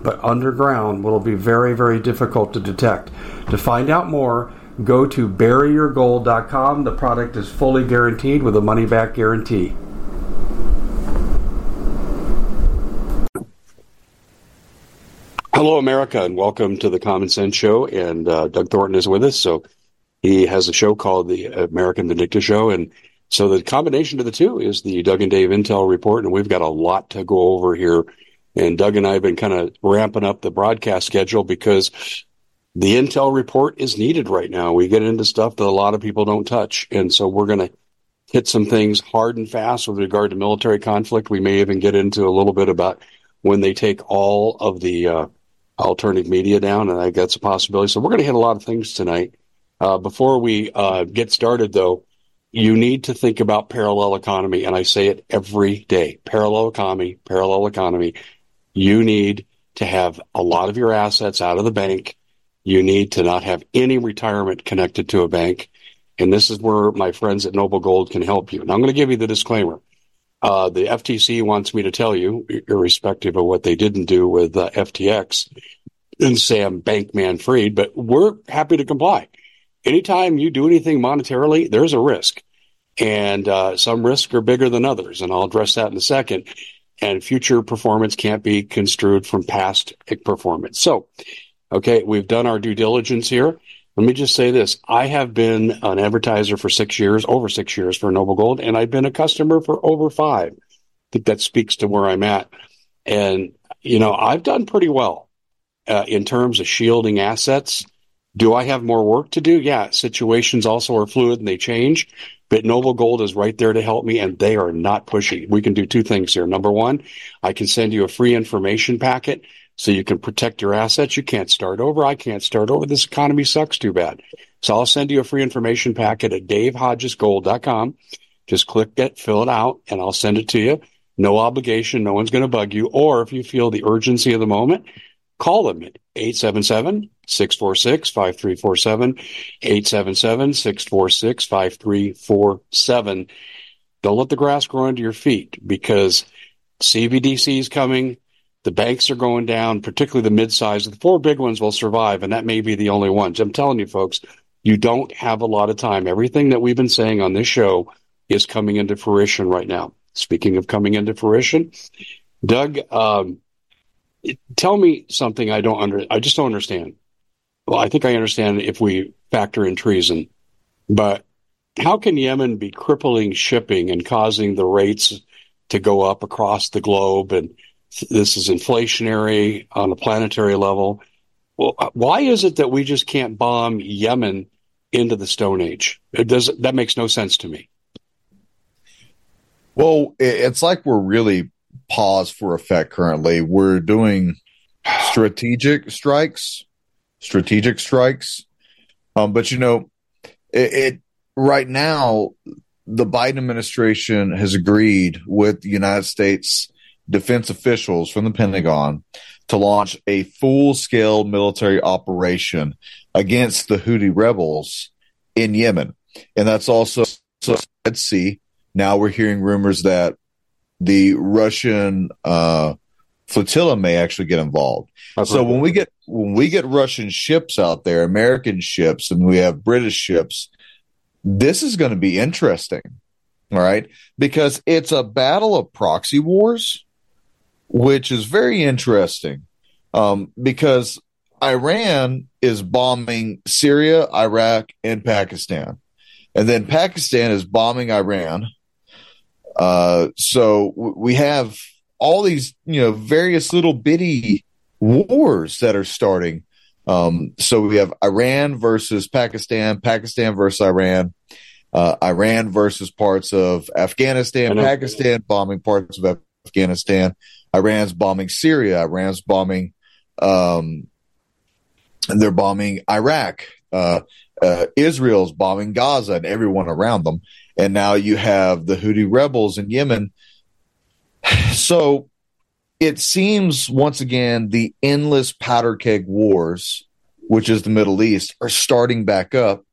but underground will be very, very difficult to detect. To find out more, go to buryyourgold.com. The product is fully guaranteed with a money-back guarantee. Hello, America, and welcome to The Common Sense Show. And Doug Thornton is with us. So he has a show called The American Vindicta Show. And so the combination of the two is the Doug and Dave Intel Report. And we've got a lot to go over here. And Doug and I have been kind of ramping up the broadcast schedule because the Intel Report is needed right now. We get into stuff that a lot of people don't touch. And so we're going to hit some things hard and fast with regard to military conflict. We may even get into a little bit about when they take all of the alternative media down, and I think that's a possibility. So we're going to hit a lot of things tonight. Before we get started, though, you need to think about parallel economy, and I say it every day. Parallel economy, parallel economy. You need to have a lot of your assets out of the bank. You need to not have any retirement connected to a bank. And this is where my friends at Noble Gold can help you. And I'm going to give you the disclaimer. The FTC wants me to tell you, irrespective of what they didn't do with FTX, and say I'm Bankman-Fried, but we're happy to comply. Anytime you do anything monetarily, there's a risk. And some risks are bigger than others, and I'll address that in a second. And future performance can't be construed from past performance. So, okay, we've done our due diligence here. Let me just say this. I have been an advertiser for 6 years, over 6 years for Noble Gold, and I've been a customer for over 5. I think that speaks to where I'm at. And, you know, I've done pretty well in terms of shielding assets. Do I have more work to do? Yeah, situations also are fluid and they change. But Noble Gold is right there to help me, and they are not pushy. We can do two things here. Number one, I can send you a free information packet so you can protect your assets. You can't start over. I can't start over. This economy sucks too bad. So I'll send you a free information packet at davehodgesgold.com. Just click it, fill it out, and I'll send it to you. No obligation. No one's going to bug you. Or if you feel the urgency of the moment, call them at 877-646-5347, 877-646-5347. Don't let the grass grow under your feet because CBDC is coming. The banks are going down, particularly the mid-size. The 4 big ones will survive, and that may be the only ones. I'm telling you, folks, you don't have a lot of time. Everything that we've been saying on this show is coming into fruition right now. Speaking of coming into fruition, Doug, tell me something I just don't understand. Well, I think I understand if we factor in treason, but how can Yemen be crippling shipping and causing the rates to go up across the globe? And this is inflationary on a planetary level. Well, why is it that we just can't bomb Yemen into the Stone Age? That makes no sense to me. Well, it's like we're really pause for effect currently. We're doing strategic strikes. But, you know, it right now, the Biden administration has agreed with the United States defense officials from the Pentagon to launch a full-scale military operation against the Houthi rebels in Yemen. And that's also Red Sea. Now we're hearing rumors that the Russian flotilla may actually get involved. That's so right. When we get Russian ships out there, American ships, and we have British ships, this is going to be interesting, all right? Because it's a battle of proxy wars, which is very interesting because Iran is bombing Syria, Iraq, and Pakistan. And then Pakistan is bombing Iran. So we have all these, you know, various little bitty wars that are starting. So we have Iran versus Pakistan, Pakistan versus Iran, Iran versus parts of Afghanistan, Pakistan bombing parts of Afghanistan, Iran's bombing Syria, Iran's bombing, they're bombing Iraq, Israel's bombing Gaza and everyone around them. And now you have the Houthi rebels in Yemen. So it seems, once again, the endless powder keg wars, which is the Middle East, are starting back up.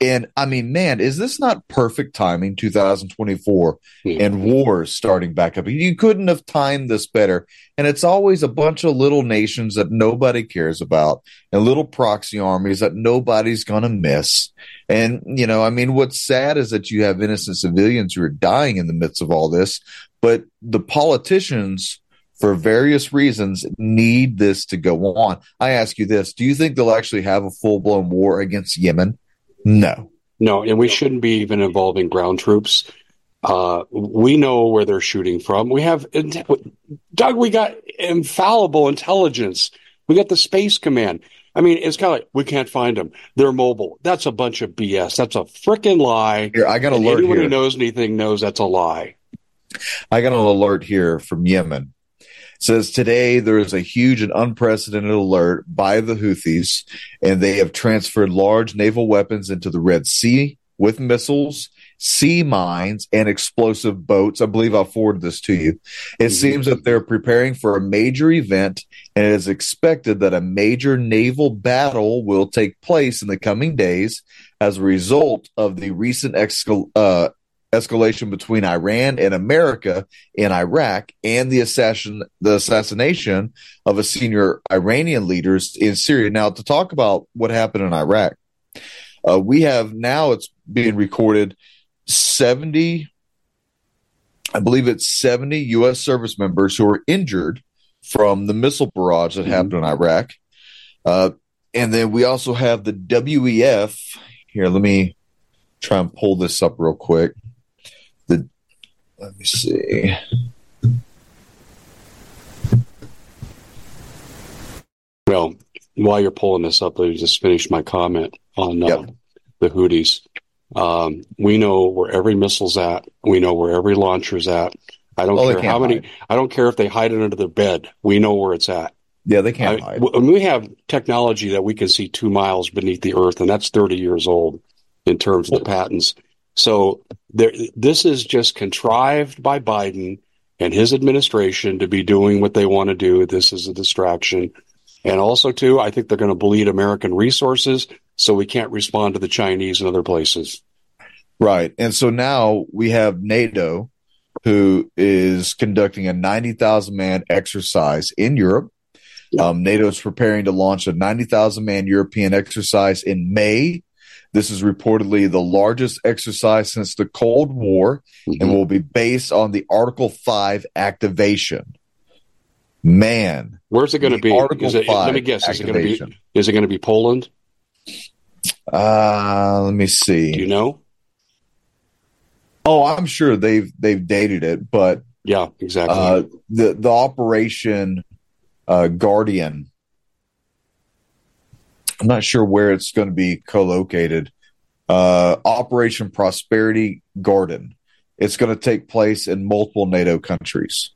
And, I mean, man, is this not perfect timing, 2024, and wars starting back up? You couldn't have timed this better. And it's always a bunch of little nations that nobody cares about and little proxy armies that nobody's going to miss. And, you know, I mean, what's sad is that you have innocent civilians who are dying in the midst of all this, but the politicians, for various reasons, need this to go on. I ask you this. Do you think they'll actually have a full-blown war against Yemen? No. No, and we shouldn't be even involving ground troops. We know where they're shooting from. We have, Doug, we got infallible intelligence. We got the Space Command. I mean, it's kind of like, we can't find them. They're mobile. That's a bunch of BS. That's a freaking lie. Here, I got an alert. Anyone who knows anything knows that's a lie. I got an alert here from Yemen. Says today there is a huge and unprecedented alert by the Houthis, and they have transferred large naval weapons into the Red Sea with missiles, sea mines, and explosive boats. I believe I'll forward this to you. It seems that they're preparing for a major event, and it is expected that a major naval battle will take place in the coming days as a result of the recent escalation between Iran and America in Iraq and the assassination of a senior Iranian leader in Syria. Now, to talk about what happened in Iraq, we have now, it's being recorded, 70 U.S. service members who were injured from the missile barrage that happened in Iraq. And then we also have the WEF. Here, let me try and pull this up real quick. Let me see. Well, while you're pulling this up, let me just finish my comment on the Houthis. We know where every missile's at. We know where every launcher's at. I don't care how many. Hide. I don't care if they hide it under their bed. We know where it's at. Yeah, they can't hide. We have technology that we can see 2 miles beneath the earth, and that's 30 years old in terms of the patents. So this is just contrived by Biden and his administration to be doing what they want to do. This is a distraction. And also, too, I think they're going to bleed American resources, so we can't respond to the Chinese and other places. Right. And so now we have NATO, who is conducting a 90,000-man exercise in Europe. NATO is preparing to launch a 90,000-man European exercise in May. This is reportedly the largest exercise since the Cold War and will be based on the Article 5 activation. Man. Where's it going to be? Let me guess. Is it going to be Poland? Let me see. Do you know? Oh, I'm sure they've dated it, but yeah, exactly. The Operation Guardian, I'm not sure where it's going to be co-located. Operation Prosperity Garden. It's going to take place in multiple NATO countries.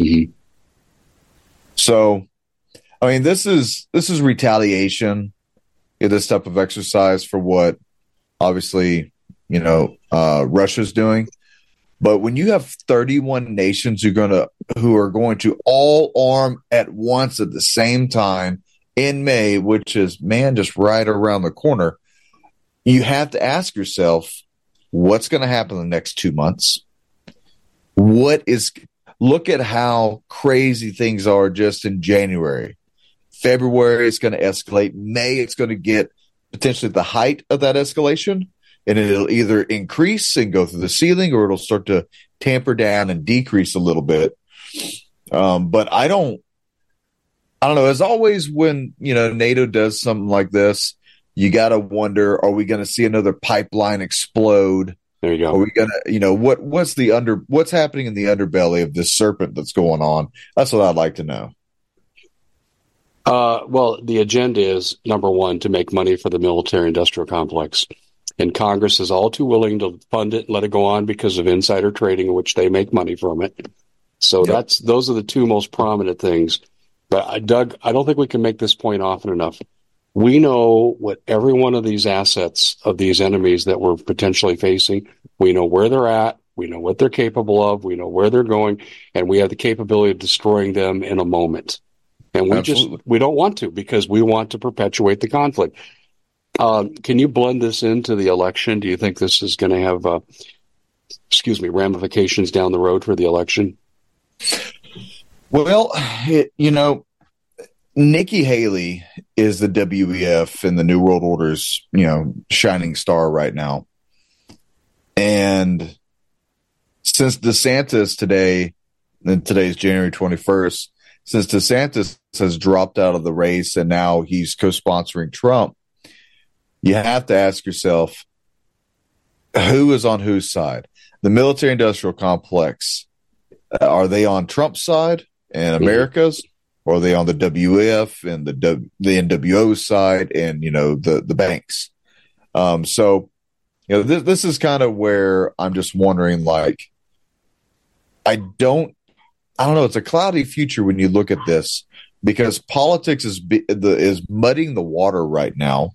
Mm-hmm. So, I mean, this is retaliation. This type of exercise for what, obviously, you know, Russia's doing. But when you have 31 nations who are going to all arm at once at the same time, in May, which is, man, just right around the corner, you have to ask yourself, what's going to happen in the next 2 months? Look at how crazy things are just in January. February, it's going to escalate. May, it's going to get potentially the height of that escalation, and it'll either increase and go through the ceiling, or it'll start to tamper down and decrease a little bit. But I don't know. As always, when, you know, NATO does something like this, you got to wonder, are we going to see another pipeline explode There you go. Are we gonna, you know, what's happening in the underbelly of this serpent that's going on? That's what I'd like to know. Well, the agenda is, number one, to make money for the military-industrial complex. And Congress is all too willing to fund it and let it go on because of insider trading, which they make money from it. So yep. Those are the two most prominent things. But, Doug, I don't think we can make this point often enough. We know what every one of these assets of these enemies that we're potentially facing, we know where they're at, we know what they're capable of, we know where they're going, and we have the capability of destroying them in a moment. And we Absolutely. Just we don't want to because we want to perpetuate the conflict. Can you blend this into the election? Do you think this is going to have, ramifications down the road for the election? Well, Nikki Haley is the WEF and the New World Order's, shining star right now. And since DeSantis today, and today's January 21st, since DeSantis has dropped out of the race and now he's co-sponsoring Trump, you have to ask yourself, who is on whose side? The military-industrial complex, are they on Trump's side and America's, or are they on the WEF and the NWO side and, the banks? So, this is kind of where I'm just wondering, I don't know. It's a cloudy future when you look at this because politics is muddying the water right now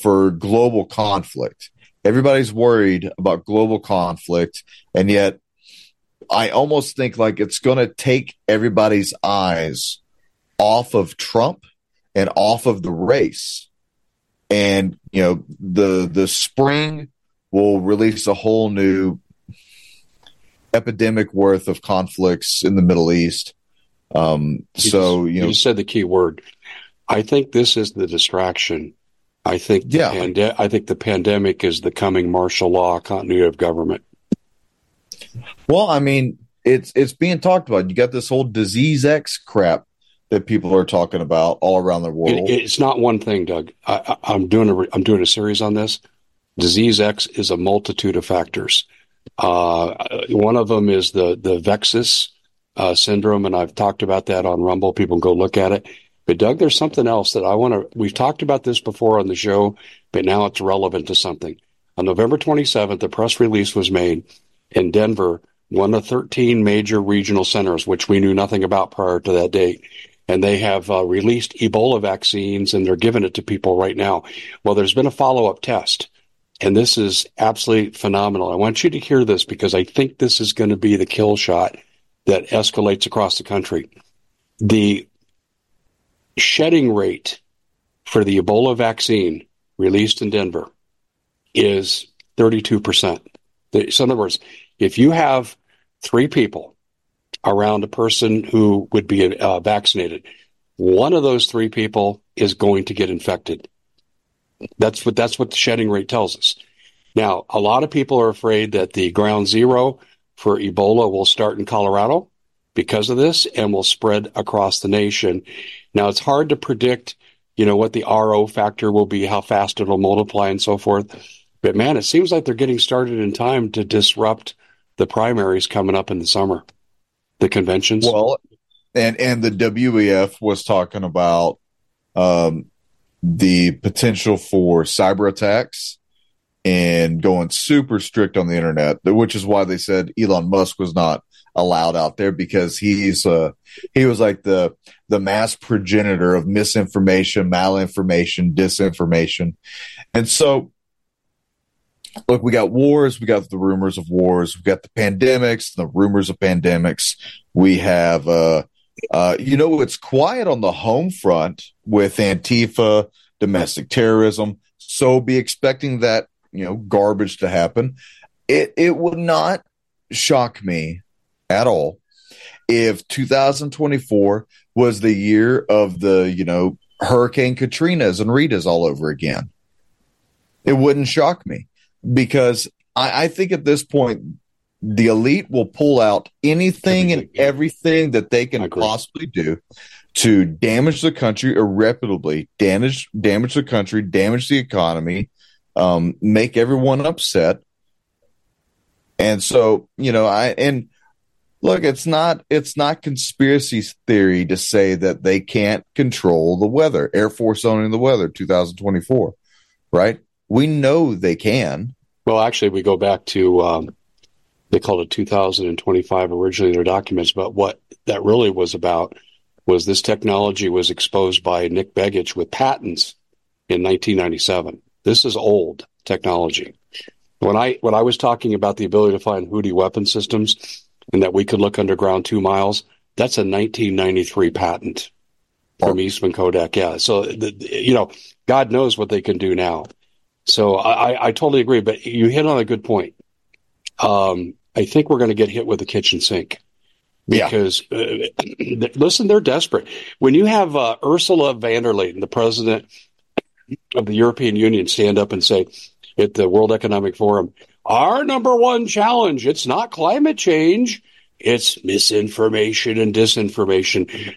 for global conflict. Everybody's worried about global conflict, and yet I almost think it's going to take everybody's eyes off of Trump and off of the race, and the spring will release a whole new epidemic worth of conflicts in the Middle East. You said the key word. I think this is the distraction. I think the pandemic is the coming martial law continuity of government. Well, it's being talked about. You got this whole Disease X crap that people are talking about all around the world. It's not one thing, Doug. I'm doing a series on this. Disease X is a multitude of factors. One of them is the Vexus syndrome, and I've talked about that on Rumble. People can go look at it. But Doug, there's something else that we've talked about this before on the show, but now it's relevant to something. On November 27th, a press release was made in Denver, one of 13 major regional centers, which we knew nothing about prior to that date. And they have released Ebola vaccines, and they're giving it to people right now. Well, there's been a follow-up test. And this is absolutely phenomenal. I want you to hear this because I think this is going to be the kill shot that escalates across the country. The shedding rate for the Ebola vaccine released in Denver is 32%. So in other words, if you have 3 people around a person who would be vaccinated, one of those 3 people is going to get infected. That's what the shedding rate tells us. Now, a lot of people are afraid that the ground zero for Ebola will start in Colorado because of this and will spread across the nation. Now, it's hard to predict, what the RO factor will be, how fast it'll multiply and so forth. But, man, it seems like they're getting started in time to disrupt the primaries coming up in the summer, the conventions. Well, and the WEF was talking about the potential for cyber attacks and going super strict on the internet, which is why they said Elon Musk was not allowed out there because he was like the mass progenitor of misinformation, malinformation, disinformation. And so look, we got wars, we got the rumors of wars, we got the pandemics, the rumors of pandemics. We have, it's quiet on the home front with Antifa, domestic terrorism. So be expecting that, garbage to happen. It would not shock me at all if 2024 was the year of the, Hurricane Katrinas and Ritas all over again. It wouldn't shock me because I think at this point, the elite will pull out anything and everything that they can possibly do to damage the country irreparably, damage the country, damage the economy, make everyone upset, And so, you know, look, it's not conspiracy theory to say that they can't control the weather. Air Force owning the weather, 2024, right? We know they can. Well, actually, we go back to they called it 2025 originally in their documents, but what that really was about was this technology was exposed by Nick Begich with patents in 1997. This is old technology. When I was talking about the ability to find Houthi weapon systems and that we could look underground 2 miles, that's a 1993 patent from Eastman Kodak. Yeah, so you know, God knows what they can do now. So I totally agree, but you hit on a good point. I think we're going to get hit with the kitchen sink because, listen, they're desperate. When you have Ursula von der Leyen, the president of the European Union, stand up and say at the World Economic Forum, our number one challenge, it's not climate change, it's misinformation and disinformation.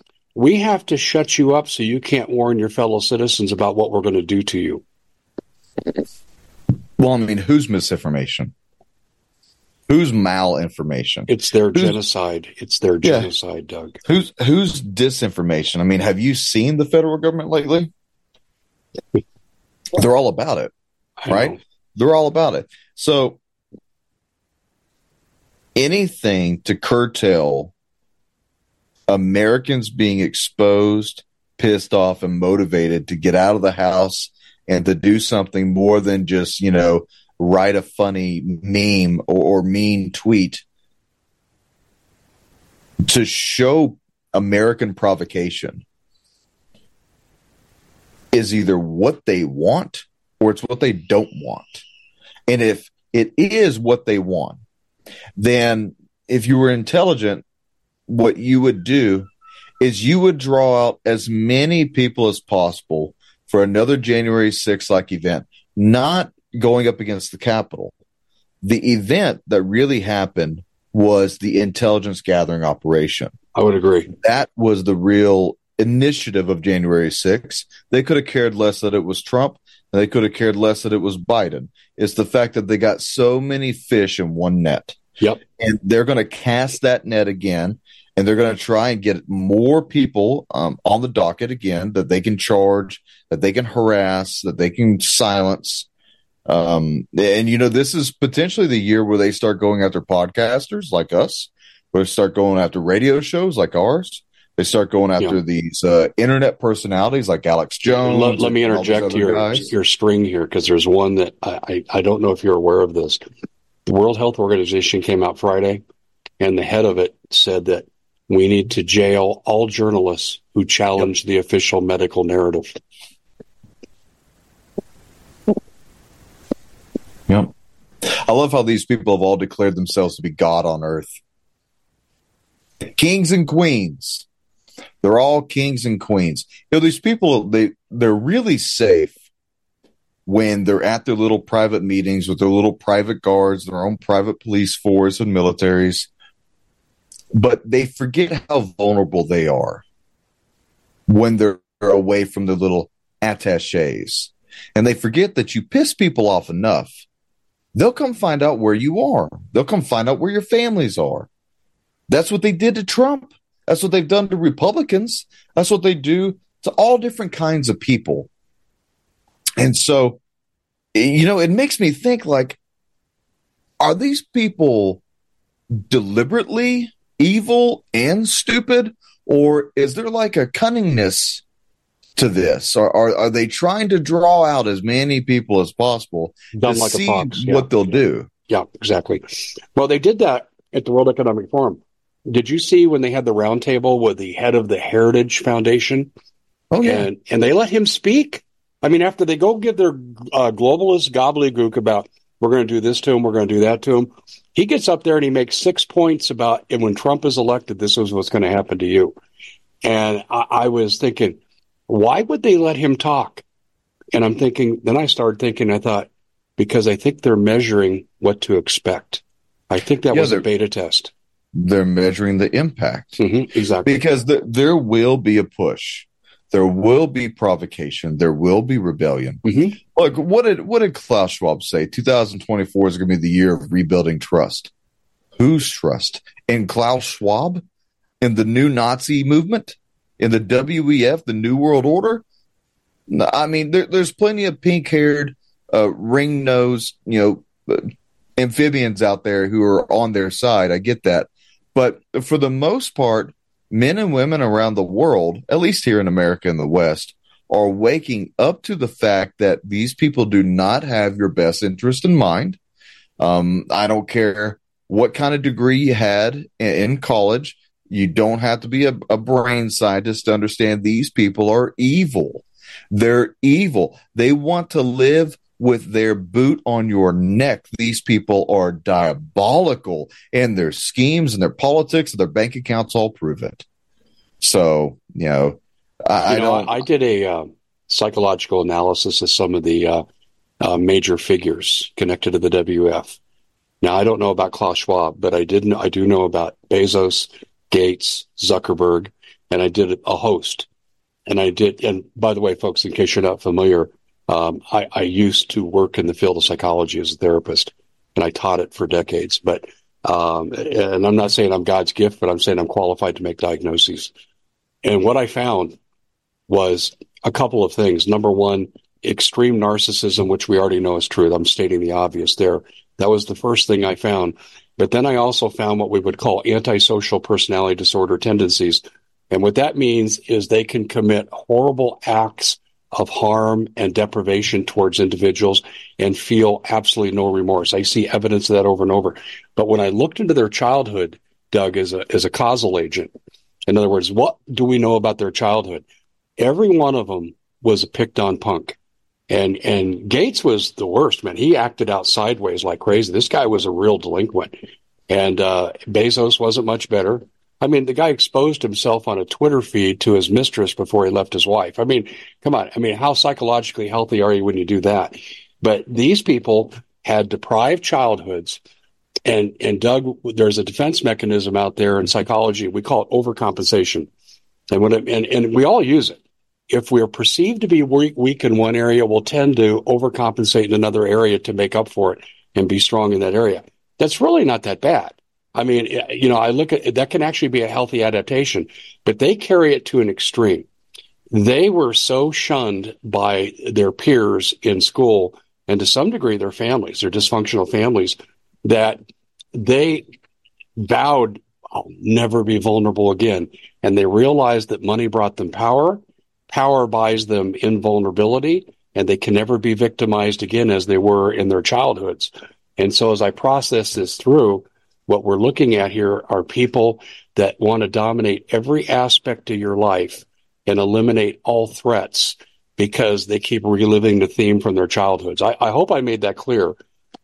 we have to shut you up so you can't warn your fellow citizens about what we're going to do to you. Well, I mean, who's misinformation? Who's malinformation? It's their genocide. It's their genocide, Doug. Who's disinformation? I mean, have you seen the federal government lately? They're all about it, right? They're all about it. So anything to curtail Americans being exposed, pissed off, and motivated to get out of the house and to do something more than just, you know, write a funny meme or mean tweet, to show American provocation, is either what they want or it's what they don't want. And if it is what they want, then if you were intelligent, what you would do is you would draw out as many people as possible for another January 6th-like event, not going up against the Capitol. The event that really happened was the intelligence gathering operation. I would agree. That was the real initiative of January 6th. They could have cared less that it was Trump, and they could have cared less that it was Biden. It's the fact that they got so many fish in one net. Yep. And they're going to cast that net again, and they're going to try and get more people on the docket again that they can charge, that they can harass, that they can silence. And, you know, this is potentially the year where they start going after podcasters like us, where they start going after radio shows like ours. They start going after these internet personalities like Alex Jones. Let me interject your string here, because there's one that I don't know if you're aware of this. The World Health Organization came out Friday, and the head of it said that we need to jail all journalists who challenge the official medical narrative. Yep. I love how these people have all declared themselves to be God on earth. Kings and queens. They're all kings and queens. You know, these people, they're really safe when they're at their little private meetings with their little private guards, their own private police force and militaries. But they forget how vulnerable they are when they're away from their little attaches. And they forget that you piss people off enough, they'll come find out where you are. They'll come find out where your families are. That's what they did to Trump. That's what they've done to Republicans. That's what they do to all different kinds of people. And so, you know, it makes me think, like, are these people deliberately evil and stupid, or is there like a cunningness to this? Or are they trying to draw out as many people as possible to see what they'll do? Yeah, exactly. Well, they did that at the World Economic Forum. Did you see when they had the roundtable with the head of the Heritage Foundation? Oh, yeah. And they let him speak. I mean, after they go give their globalist gobbledygook about we're going to do this to him, we're going to do that to him, he gets up there and he makes 6 points about, and when Trump is elected, this is what's going to happen to you. And I was thinking, why would they let him talk? And I'm thinking, then I started thinking, I thought, because I think they're measuring what to expect. I think that was a beta test. They're measuring the impact. Mm-hmm, exactly. Because there will be a push. There will be provocation. There will be rebellion. Mm-hmm. Look, what did Klaus Schwab say? 2024 is going to be the year of rebuilding trust. Whose trust? In Klaus Schwab? In the new Nazi movement? In the WEF, the New World Order? No, I mean, there's plenty of pink-haired, ring-nosed, you know, amphibians out there who are on their side. I get that. But for the most part, men and women around the world, at least here in America and the West, are waking up to the fact that these people do not have your best interest in mind. I don't care what kind of degree you had in college. You don't have to be a brain scientist to understand these people are evil. They're evil. They want to live with their boot on your neck. These people are diabolical, and their schemes and their politics and their bank accounts all prove it. So, you know, I did a psychological analysis of some of the major figures connected to the WEF. Now, I don't know about Klaus Schwab, but I do know about Bezos, Gates, Zuckerberg, and I did a host. And by the way, folks, in case you're not familiar, I used to work in the field of psychology as a therapist, and I taught it for decades. But and I'm not saying I'm God's gift, but I'm saying I'm qualified to make diagnoses. And what I found was a couple of things. Number one, extreme narcissism, which we already know is true. I'm stating the obvious there. That was the first thing I found. But then I also found what we would call antisocial personality disorder tendencies. And what that means is they can commit horrible acts of harm and deprivation towards individuals and feel absolutely no remorse. I see evidence of that over and over. But when I looked into their childhood, Doug, as a causal agent, in other words, what do we know about their childhood? Every one of them was a picked on punk. And Gates was the worst, man. He acted out sideways like crazy. This guy was a real delinquent. And Bezos wasn't much better. I mean, the guy exposed himself on a Twitter feed to his mistress before he left his wife. I mean, come on. I mean, how psychologically healthy are you when you do that? But these people had deprived childhoods. And Doug, there's a defense mechanism out there in psychology. We call it overcompensation. And when it, and we all use it. If we're perceived to be weak in one area, we'll tend to overcompensate in another area to make up for it and be strong in that area. That's really not that bad. I mean, you know, I look at that can actually be a healthy adaptation, but they carry it to an extreme. They were so shunned by their peers in school and to some degree their families, their dysfunctional families, that they vowed, I'll never be vulnerable again. And they realized that money brought them power. Power buys them invulnerability, and they can never be victimized again as they were in their childhoods. And so as I process this through, what we're looking at here are people that want to dominate every aspect of your life and eliminate all threats because they keep reliving the theme from their childhoods. I hope I made that clear,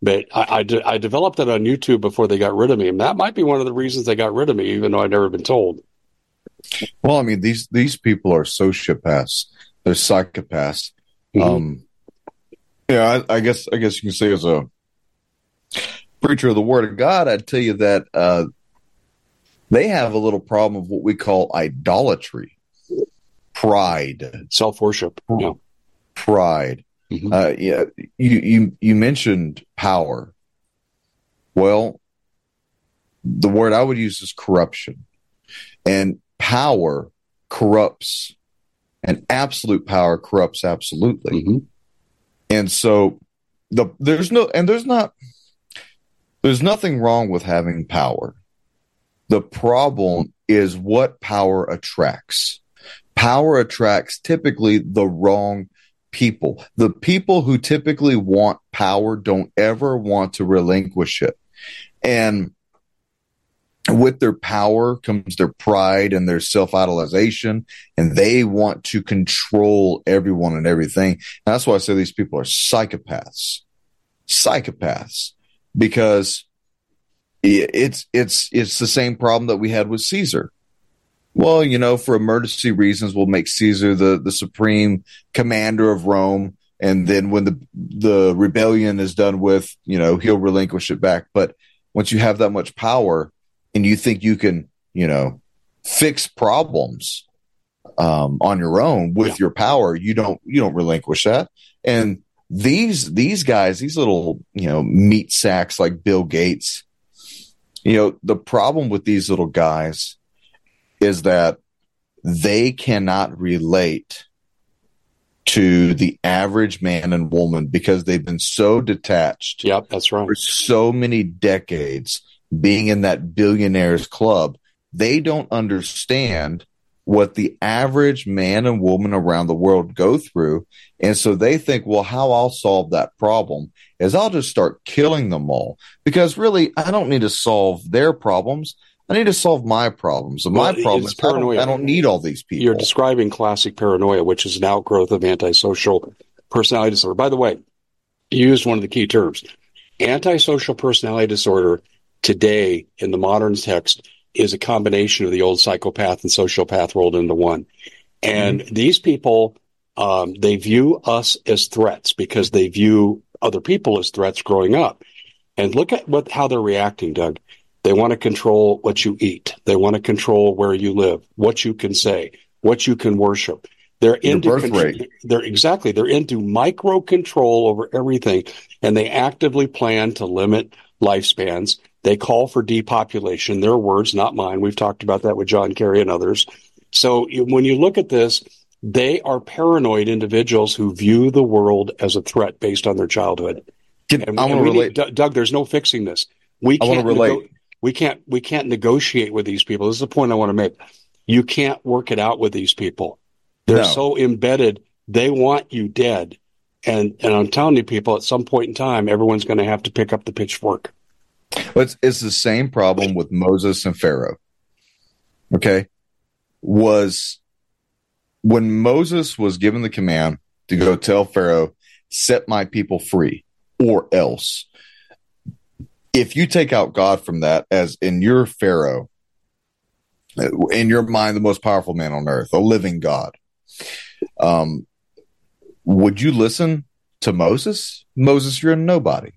but I developed it on YouTube before they got rid of me, and that might be one of the reasons they got rid of me, even though I'd never been told. Well, I mean, these people are sociopaths. They're psychopaths. Mm-hmm. Yeah, I guess you can say as a preacher of the Word of God, I'd tell you that they have a little problem of what we call idolatry, pride, self-worship, yeah. Pride. Mm-hmm. Yeah, you mentioned power. Well, the word I would use is corruption. And power corrupts, and absolute power corrupts absolutely. Mm-hmm. And so there's nothing wrong with having power. The problem is what power attracts. Power attracts typically the wrong people. The people who typically want power don't ever want to relinquish it. And with their power comes their pride and their self-idolization, and they want to control everyone and everything. And that's why I say these people are psychopaths. Psychopaths, because it's the same problem that we had with Caesar. Well, you know, for emergency reasons, we'll make Caesar the supreme commander of Rome, and then when the rebellion is done with, you know, he'll relinquish it back. But once you have that much power, and you think you can, you know, fix problems on your own with your power, you don't relinquish that. And these guys, these little, you know, meat sacks like Bill Gates, you know, the problem with these little guys is that they cannot relate to the average man and woman because they've been so detached. Yep, that's right. For so many decades. Being in that billionaires club, they don't understand what the average man and woman around the world go through. And so they think, well, how I'll solve that problem is I'll just start killing them all. Because really, I don't need to solve their problems. I need to solve my problems. And my problem is paranoia. I don't need all these people. You're describing classic paranoia, which is an outgrowth of antisocial personality disorder. By the way, you used one of the key terms. Antisocial personality disorder today, in the modern text, is a combination of the old psychopath and sociopath rolled into one. And these people, they view us as threats because they view other people as threats growing up. And look at how they're reacting, Doug. They want to control what you eat. They want to control where you live, what you can say, what you can worship. They're into birth rate. They're into micro control over everything, and they actively plan to limit lifespans. They call for depopulation. Their words, not mine. We've talked about that with John Kerry and others. So when you look at this, they are paranoid individuals who view the world as a threat based on their childhood. I want to relate, Doug. There's no fixing this. We can't negotiate with these people. This is the point I want to make. You can't work it out with these people. They're so embedded. They want you dead. And I'm telling you, people, at some point in time, everyone's going to have to pick up the pitchfork. It's the same problem with Moses and Pharaoh. Okay, was when Moses was given the command to go tell Pharaoh, set my people free or else, if you take out God from that, as in your Pharaoh, in your mind, the most powerful man on earth, a living God, would you listen to Moses? Moses, you're a nobody.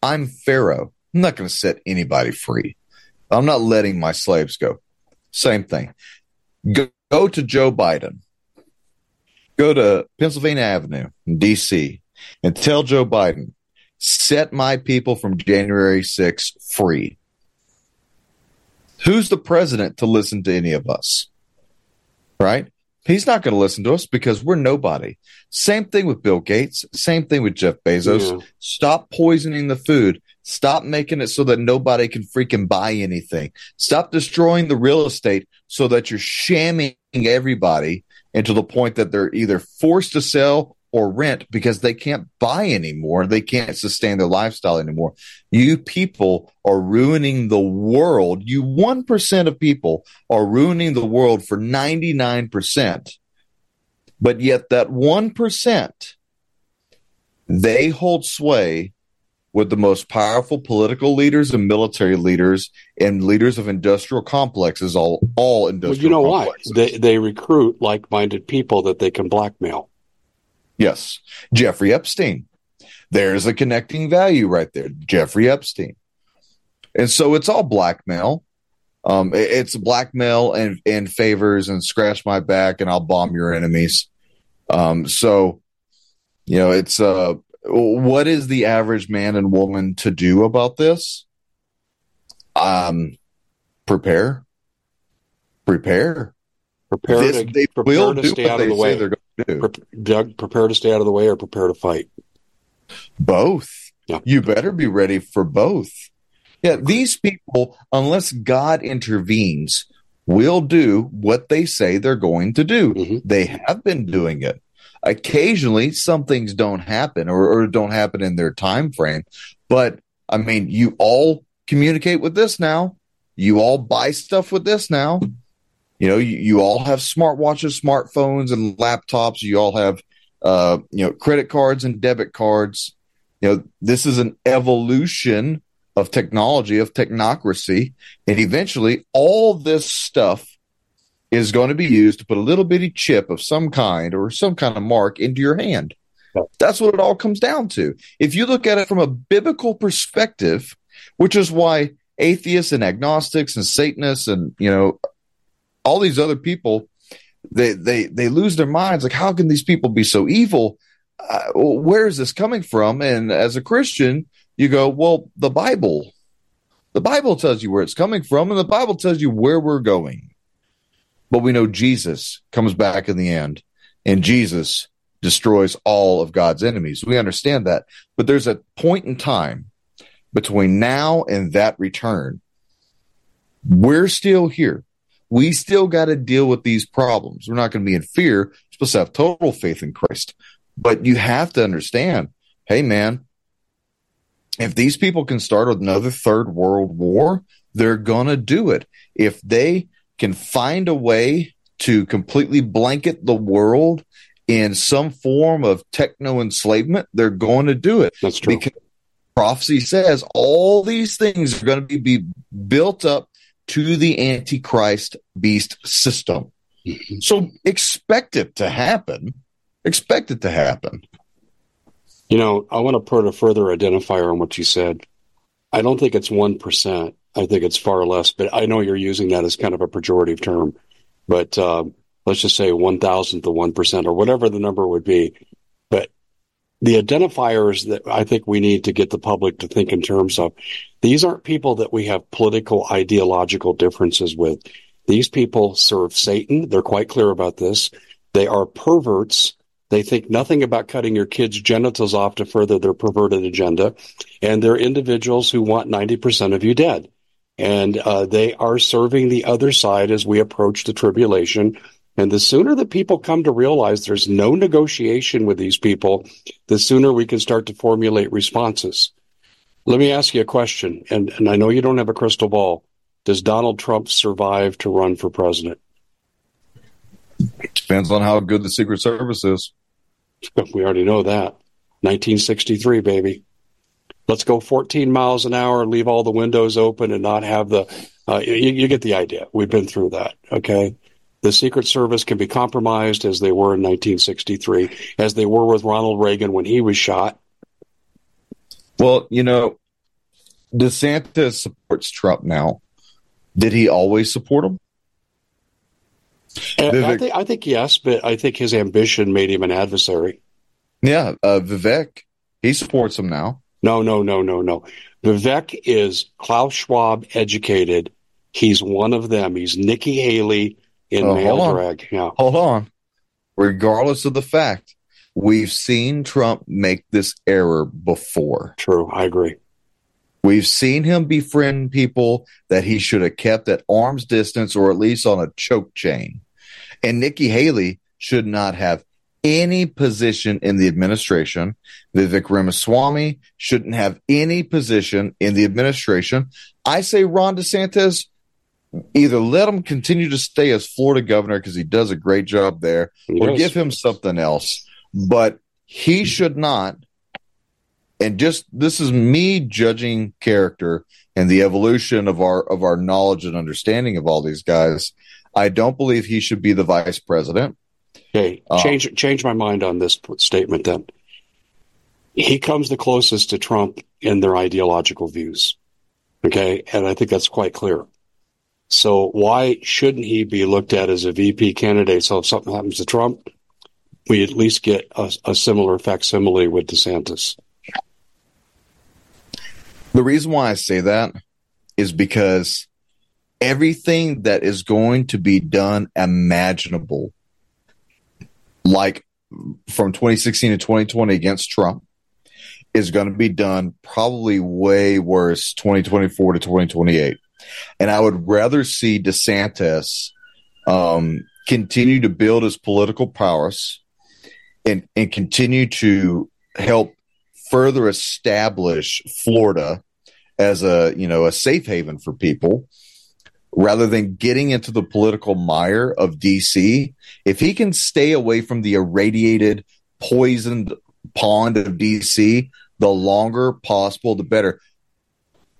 I'm Pharaoh. I'm not going to set anybody free. I'm not letting my slaves go. Same thing. Go to Joe Biden. Go to Pennsylvania Avenue in D.C. and tell Joe Biden, set my people from January 6th free. Who's the president to listen to any of us? Right? He's not going to listen to us because we're nobody. Same thing with Bill Gates. Same thing with Jeff Bezos. Yeah. Stop poisoning the food. Stop making it so that nobody can freaking buy anything. Stop destroying the real estate so that you're shamming everybody into the point that they're either forced to sell or rent because they can't buy anymore. They can't sustain their lifestyle anymore. You people are ruining the world. You 1% of people are ruining the world for 99%. But yet that 1%, they hold sway with the most powerful political leaders and military leaders and leaders of industrial complexes, all industrial complexes. Well, you know why? They recruit like-minded people that they can blackmail. Yes. Jeffrey Epstein. There's a connecting value right there. Jeffrey Epstein. And so it's all blackmail. It's blackmail and favors and scratch my back and I'll bomb your enemies. So, you know, it's what is the average man and woman to do about this? Prepare. They will do stay out of the way. Doug, prepare to stay out of the way or prepare to fight? Both. Yeah. You better be ready for both. Yeah, these people, unless God intervenes, will do what they say they're going to do. Mm-hmm. They have been doing it. Occasionally, some things don't happen or don't happen in their time frame. But, I mean, you all communicate with this now. You all buy stuff with this now. You know, you all have smartwatches, smartphones, and laptops. You all have, credit cards and debit cards. You know, this is an evolution of technology, of technocracy. And eventually, all this stuff is going to be used to put a little bitty chip of some kind or some kind of mark into your hand. That's what it all comes down to. If you look at it from a biblical perspective, which is why atheists and agnostics and Satanists and, you know, all these other people, they lose their minds. Like, how can these people be so evil? Where is this coming from? And as a Christian, you go, well, the Bible tells you where it's coming from, and the Bible tells you where we're going. But we know Jesus comes back in the end, and Jesus destroys all of God's enemies. We understand that. But there's a point in time between now and that return. We're still here. We still got to deal with these problems. We're not going to be in fear. You're supposed to have total faith in Christ. But you have to understand, hey, man, if these people can start another third world war, they're going to do it. If they can find a way to completely blanket the world in some form of techno-enslavement, they're going to do it. That's true. Because prophecy says all these things are going to be built up to the Antichrist beast system. So expect it to happen. Expect it to happen. You know, I want to put a further identifier on what you said. I don't think it's 1%. I think it's far less, but I know you're using that as kind of a pejorative term. But let's just say 1,000 to 1% or whatever the number would be. But the identifiers that I think we need to get the public to think in terms of, these aren't people that we have political ideological differences with. These people serve Satan. They're quite clear about this. They are perverts. They think nothing about cutting your kids' genitals off to further their perverted agenda. And they're individuals who want 90% of you dead. And they are serving the other side as we approach the tribulation. And the sooner that people come to realize there's no negotiation with these people, the sooner we can start to formulate responses. Let me ask you a question, and I know you don't have a crystal ball. Does Donald Trump survive to run for president? Depends on how good the Secret Service is. We already know that. 1963, baby. Let's go 14 miles an hour, leave all the windows open and not have the... you get the idea. We've been through that, okay? The Secret Service can be compromised as they were in 1963, as they were with Ronald Reagan when he was shot. Well, you know, DeSantis supports Trump now. Did he always support him? I think yes, but I think his ambition made him an adversary. Yeah, Vivek, he supports him now. No. Vivek is Klaus Schwab educated. He's one of them. He's Nikki Haley in male drag. Yeah. Hold on. Regardless of the fact, we've seen Trump make this error before. True, I agree. We've seen him befriend people that he should have kept at arm's distance or at least on a choke chain. And Nikki Haley should not have any position in the administration. Vivek Ramaswamy shouldn't have any position in the administration. I say Ron DeSantis, either let him continue to stay as Florida governor because he does a great job there, or give him something else. But he should not, and just this is me judging character and the evolution of our knowledge and understanding of all these guys, I don't believe he should be the vice president. Okay, change my mind on this statement then. He comes the closest to Trump in their ideological views, okay? And I think that's quite clear. So why shouldn't he be looked at as a VP candidate? So if something happens to Trump, we at least get a similar facsimile with DeSantis. The reason why I say that is because everything that is going to be done imaginable, like from 2016 to 2020 against Trump, is going to be done probably way worse 2024 to 2028. And I would rather see DeSantis continue to build his political prowess and continue to help further establish Florida as a safe haven for people, rather than getting into the political mire of D.C. If he can stay away from the irradiated, poisoned pond of D.C., the longer possible, the better.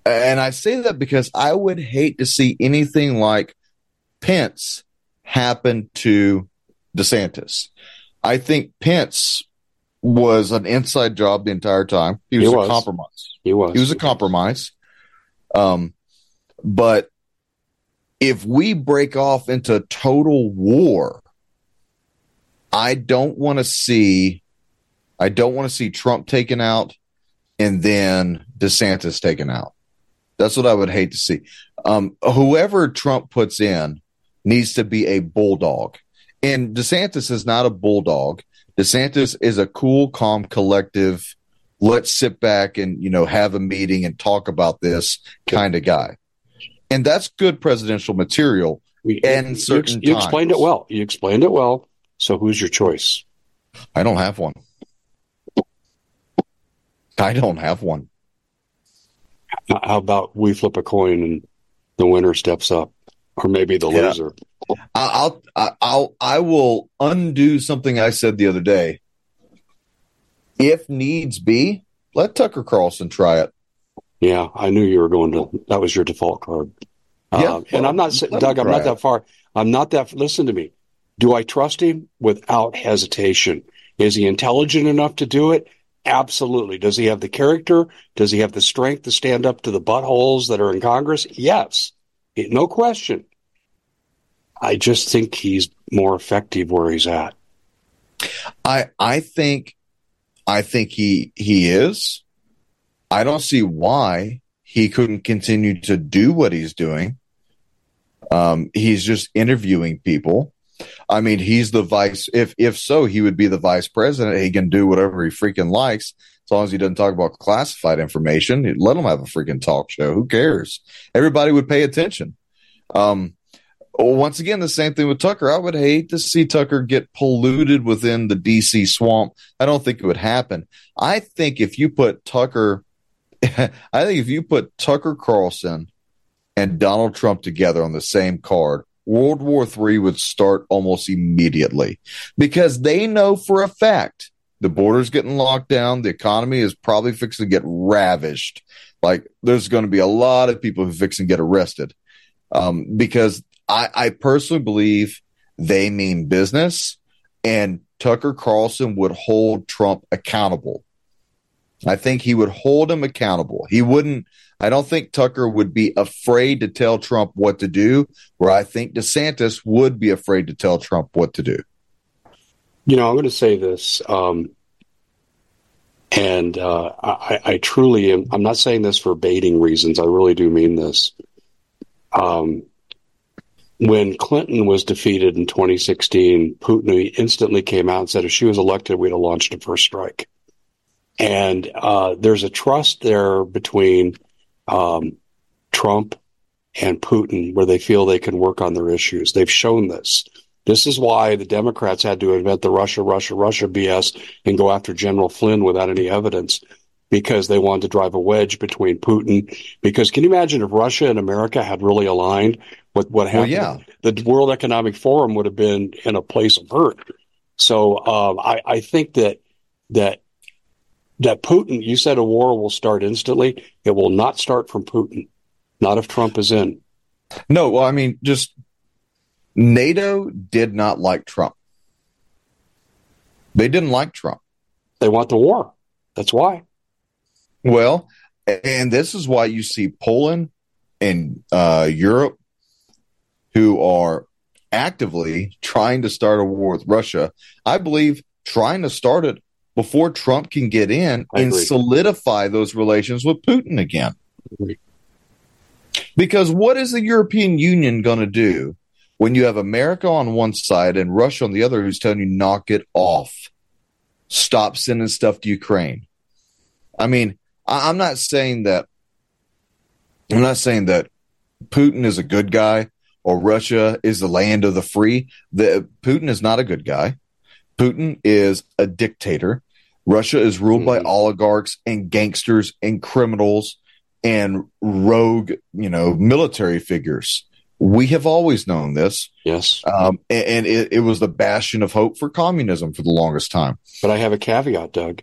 And I say that because I would hate to see anything like Pence happen to DeSantis. I think Pence was an inside job the entire time. He was a compromise. He was a compromise. But if we break off into total war, I don't want to see Trump taken out and then DeSantis taken out. That's what I would hate to see. Whoever Trump puts in needs to be a bulldog. And DeSantis is not a bulldog. DeSantis is a cool, calm, collective, let's sit back and, have a meeting and talk about this kind of guy. And that's good presidential material. And you explained it well. So who's your choice? I don't have one. How about we flip a coin and the winner steps up, or maybe the loser? I will undo something I said the other day. If needs be, let Tucker Carlson try it. Yeah, I knew you were going to. That was your default card. Yeah, and I'm not, Doug. I'm not that far. I'm not that. Listen to me. Do I trust him? Without hesitation. Is he intelligent enough to do it? Absolutely. Does he have the character? Does he have the strength to stand up to the buttholes that are in Congress? Yes. No question. I just think he's more effective where he's at. I think he is. I don't see why he couldn't continue to do what he's doing. He's just interviewing people. I mean, he's the vice. If so, he would be the vice president. He can do whatever he freaking likes, as long as he doesn't talk about classified information. He'd let him have a freaking talk show. Who cares? Everybody would pay attention. Once again, the same thing with Tucker. I would hate to see Tucker get polluted within the D.C. swamp. I don't think it would happen. I think if you put Tucker Carlson and Donald Trump together on the same card, World War III would start almost immediately because they know for a fact the border's getting locked down. The economy is probably fixing to get ravished. Like, there's going to be a lot of people who fix and get arrested because I personally believe they mean business, and Tucker Carlson would hold Trump accountable. I think he would hold him accountable. He wouldn't. I don't think Tucker would be afraid to tell Trump what to do, where I think DeSantis would be afraid to tell Trump what to do. You know, I'm going to say this, I truly am. I'm not saying this for baiting reasons. I really do mean this. When Clinton was defeated in 2016, Putin instantly came out and said, if she was elected, we'd have launched a first strike. And there's a trust there between Trump and Putin where they feel they can work on their issues. They've shown this. This is why the Democrats had to invent the Russia BS and go after General Flynn without any evidence, because they wanted to drive a wedge between Putin. Because can you imagine if Russia and America had really aligned with what happened? Well, yeah. The World Economic Forum would have been in a place of hurt. So I think that Putin, you said a war will start instantly. It will not start from Putin, not if Trump is in. No, well, I mean, just... NATO did not like Trump. They didn't like Trump. They want the war. That's why. Well, and this is why you see Poland and Europe, who are actively trying to start a war with Russia, I believe trying to start it before Trump can get in and solidify those relations with Putin again. Because what is the European Union going to do when you have America on one side and Russia on the other, who's telling you, knock it off, stop sending stuff to Ukraine? I mean, I'm not saying that Putin is a good guy or Russia is the land of the free. Putin is not a good guy. Putin is a dictator. Russia is ruled by oligarchs and gangsters and criminals and rogue, military figures. We have always known this. Yes. It was the bastion of hope for communism for the longest time. But I have a caveat, Doug.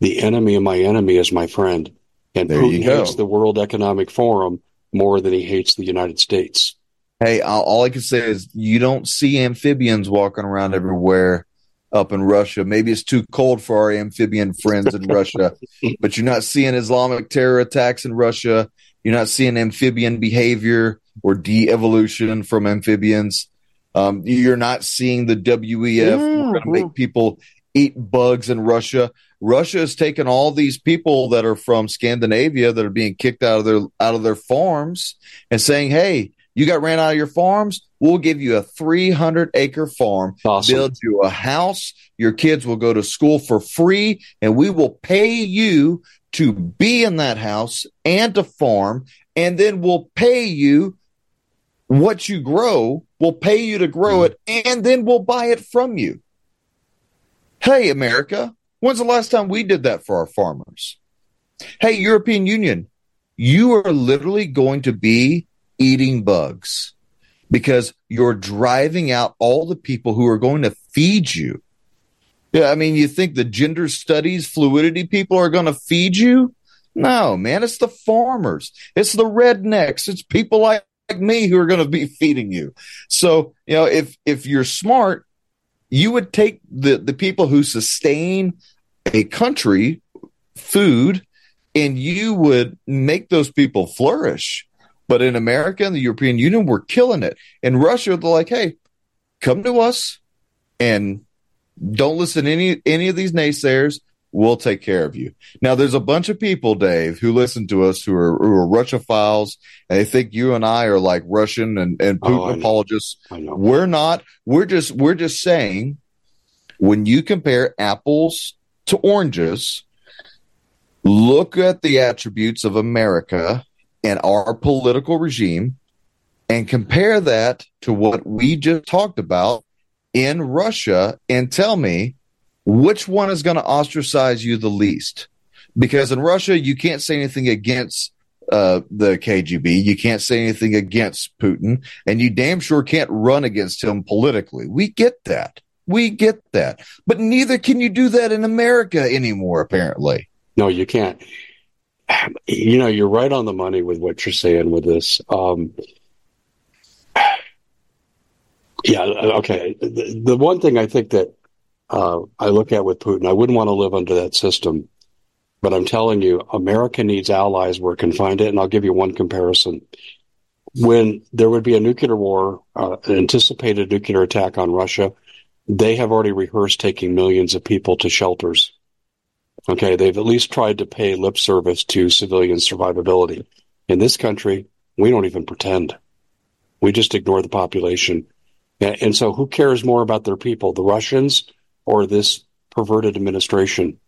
The enemy of my enemy is my friend. And there Putin hates the World Economic Forum more than he hates the United States. Hey, all I can say is you don't see amphibians walking around everywhere up in Russia. Maybe it's too cold for our amphibian friends in Russia, but you're not seeing Islamic terror attacks in Russia. You're not seeing amphibian behavior or de-evolution from amphibians. You're not seeing the WEF. We're going to make people eat bugs in Russia. Russia has taken all these people that are from Scandinavia that are being kicked out of their farms and saying, hey, you got ran out of your farms? We'll give you a 300-acre farm, build you a house, your kids will go to school for free, and we will pay you to be in that house and to farm, and then we'll pay you what you grow, we'll pay you to grow it, and then we'll buy it from you. Hey, America, when's the last time we did that for our farmers? Hey, European Union, you are literally going to be eating bugs because you're driving out all the people who are going to feed you. Yeah, I mean, you think the gender studies, fluidity people are going to feed you? No, man, it's the farmers. It's the rednecks. It's people like me who are going to be feeding you. So, if you're smart, you would take the people who sustain a country food and you would make those people flourish. But in America and the European Union, we're killing it. In Russia, they're like, hey, come to us and don't listen to any of these naysayers. We'll take care of you. Now, there's a bunch of people, Dave, who listen to us who are Russiophiles, and they think you and I are like Russian and Putin apologists. I know. We're not. We're just saying, when you compare apples to oranges, look at the attributes of America and our political regime and compare that to what we just talked about in Russia, and tell me which one is going to ostracize you the least. Because in Russia, you can't say anything against the KGB. You can't say anything against Putin, and you damn sure can't run against him politically. We get that. We get that. But neither can you do that in America anymore, apparently. No, you can't. You know, you're right on the money with what you're saying with this. Yeah, okay. The one thing I think that I look at with Putin, I wouldn't want to live under that system. But I'm telling you, America needs allies where it can find it. And I'll give you one comparison. When there would be a nuclear war, an anticipated nuclear attack on Russia, they have already rehearsed taking millions of people to shelters. Okay, they've at least tried to pay lip service to civilian survivability. In this country, we don't even pretend. We just ignore the population. And so who cares more about their people, the Russians or this perverted administration?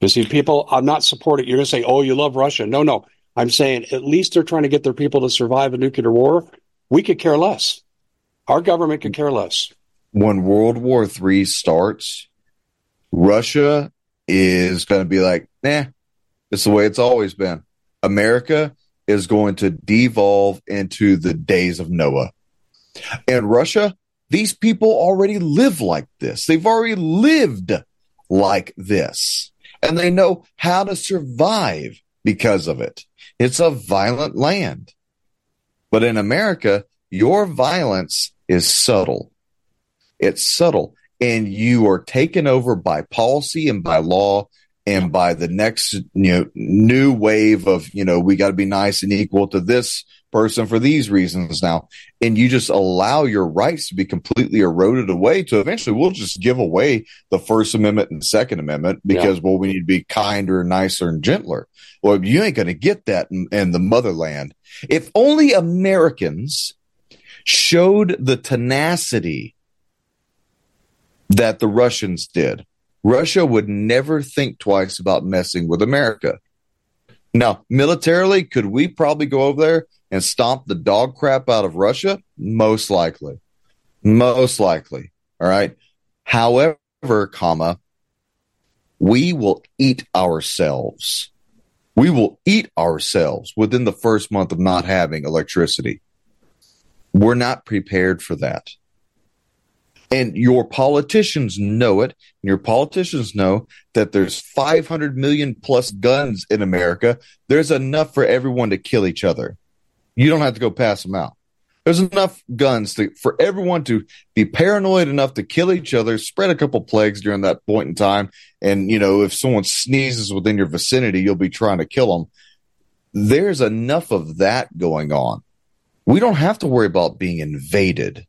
You see, people, I'm not supporting. You're going to say, oh, you love Russia. No, no. I'm saying at least they're trying to get their people to survive a nuclear war. We could care less. Our government could care less. When World War III starts, Russia is going to be like, nah, it's the way it's always been. America is going to devolve into the days of Noah. And Russia, these people already live like this. They've already lived like this. And they know how to survive because of it. It's a violent land. But in America, your violence is subtle. It's subtle. And you are taken over by policy and by law and by the next, you know, new wave of, you know, we got to be nice and equal to this person for these reasons now. And you just allow your rights to be completely eroded away to eventually we'll just give away the First Amendment and Second Amendment because, well, we need to be kinder, nicer, and gentler. Well, you ain't going to get that in the motherland. If only Americans showed the tenacity that the Russians did, Russia would never think twice about messing with America. Now, militarily, could we probably go over there and stomp the dog crap out of Russia? Most likely. Most likely. All right. However, comma, we will eat ourselves. We will eat ourselves within the first month of not having electricity. We're not prepared for that. And your politicians know it. And your politicians know that there's 500 million plus guns in America. There's enough for everyone to kill each other. You don't have to go pass them out. There's enough guns for everyone to be paranoid enough to kill each other, spread a couple plagues during that point in time. And, you know, if someone sneezes within your vicinity, you'll be trying to kill them. There's enough of that going on. We don't have to worry about being invaded.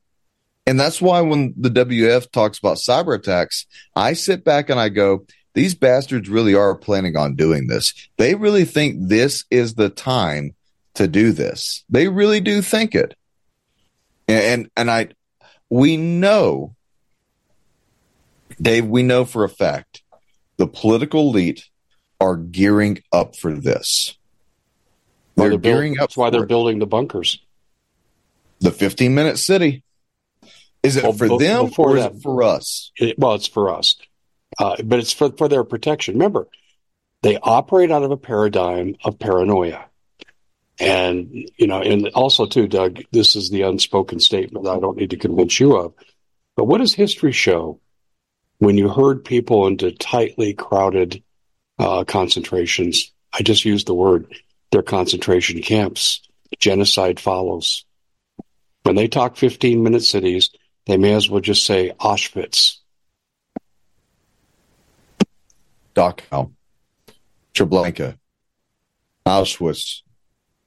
And that's why when the WEF talks about cyber attacks, I sit back and I go, these bastards really are planning on doing this. They really think this is the time to do this. They really do think it. And we know, Dave, we know for a fact the political elite are gearing up for this. They're gearing up. That's why they're building the bunkers. The 15-minute city. Is it for them or is it for us? Well, it's for us. But it's for their protection. Remember, they operate out of a paradigm of paranoia. And, you know, and also, too, Doug, this is the unspoken statement I don't need to convince you of. But what does history show when you herd people into tightly crowded concentrations? I just used the word. They're concentration camps. Genocide follows. When they talk 15-minute cities, they may as well just say Auschwitz. Dachau, Treblinka, Auschwitz,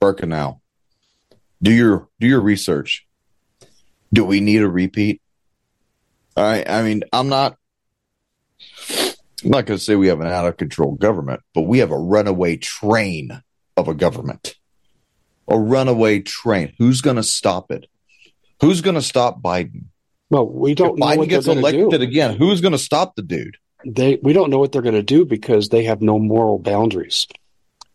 Birkenau. Do your research. Do we need a repeat? I mean, I'm not going to say we have an out-of-control government, but we have a runaway train of a government. A runaway train. Who's going to stop it? Who's going to stop Biden? Well, we don't know what they're going to do. If Biden gets elected again, who's going to stop the dude? We don't know what they're going to do because they have no moral boundaries.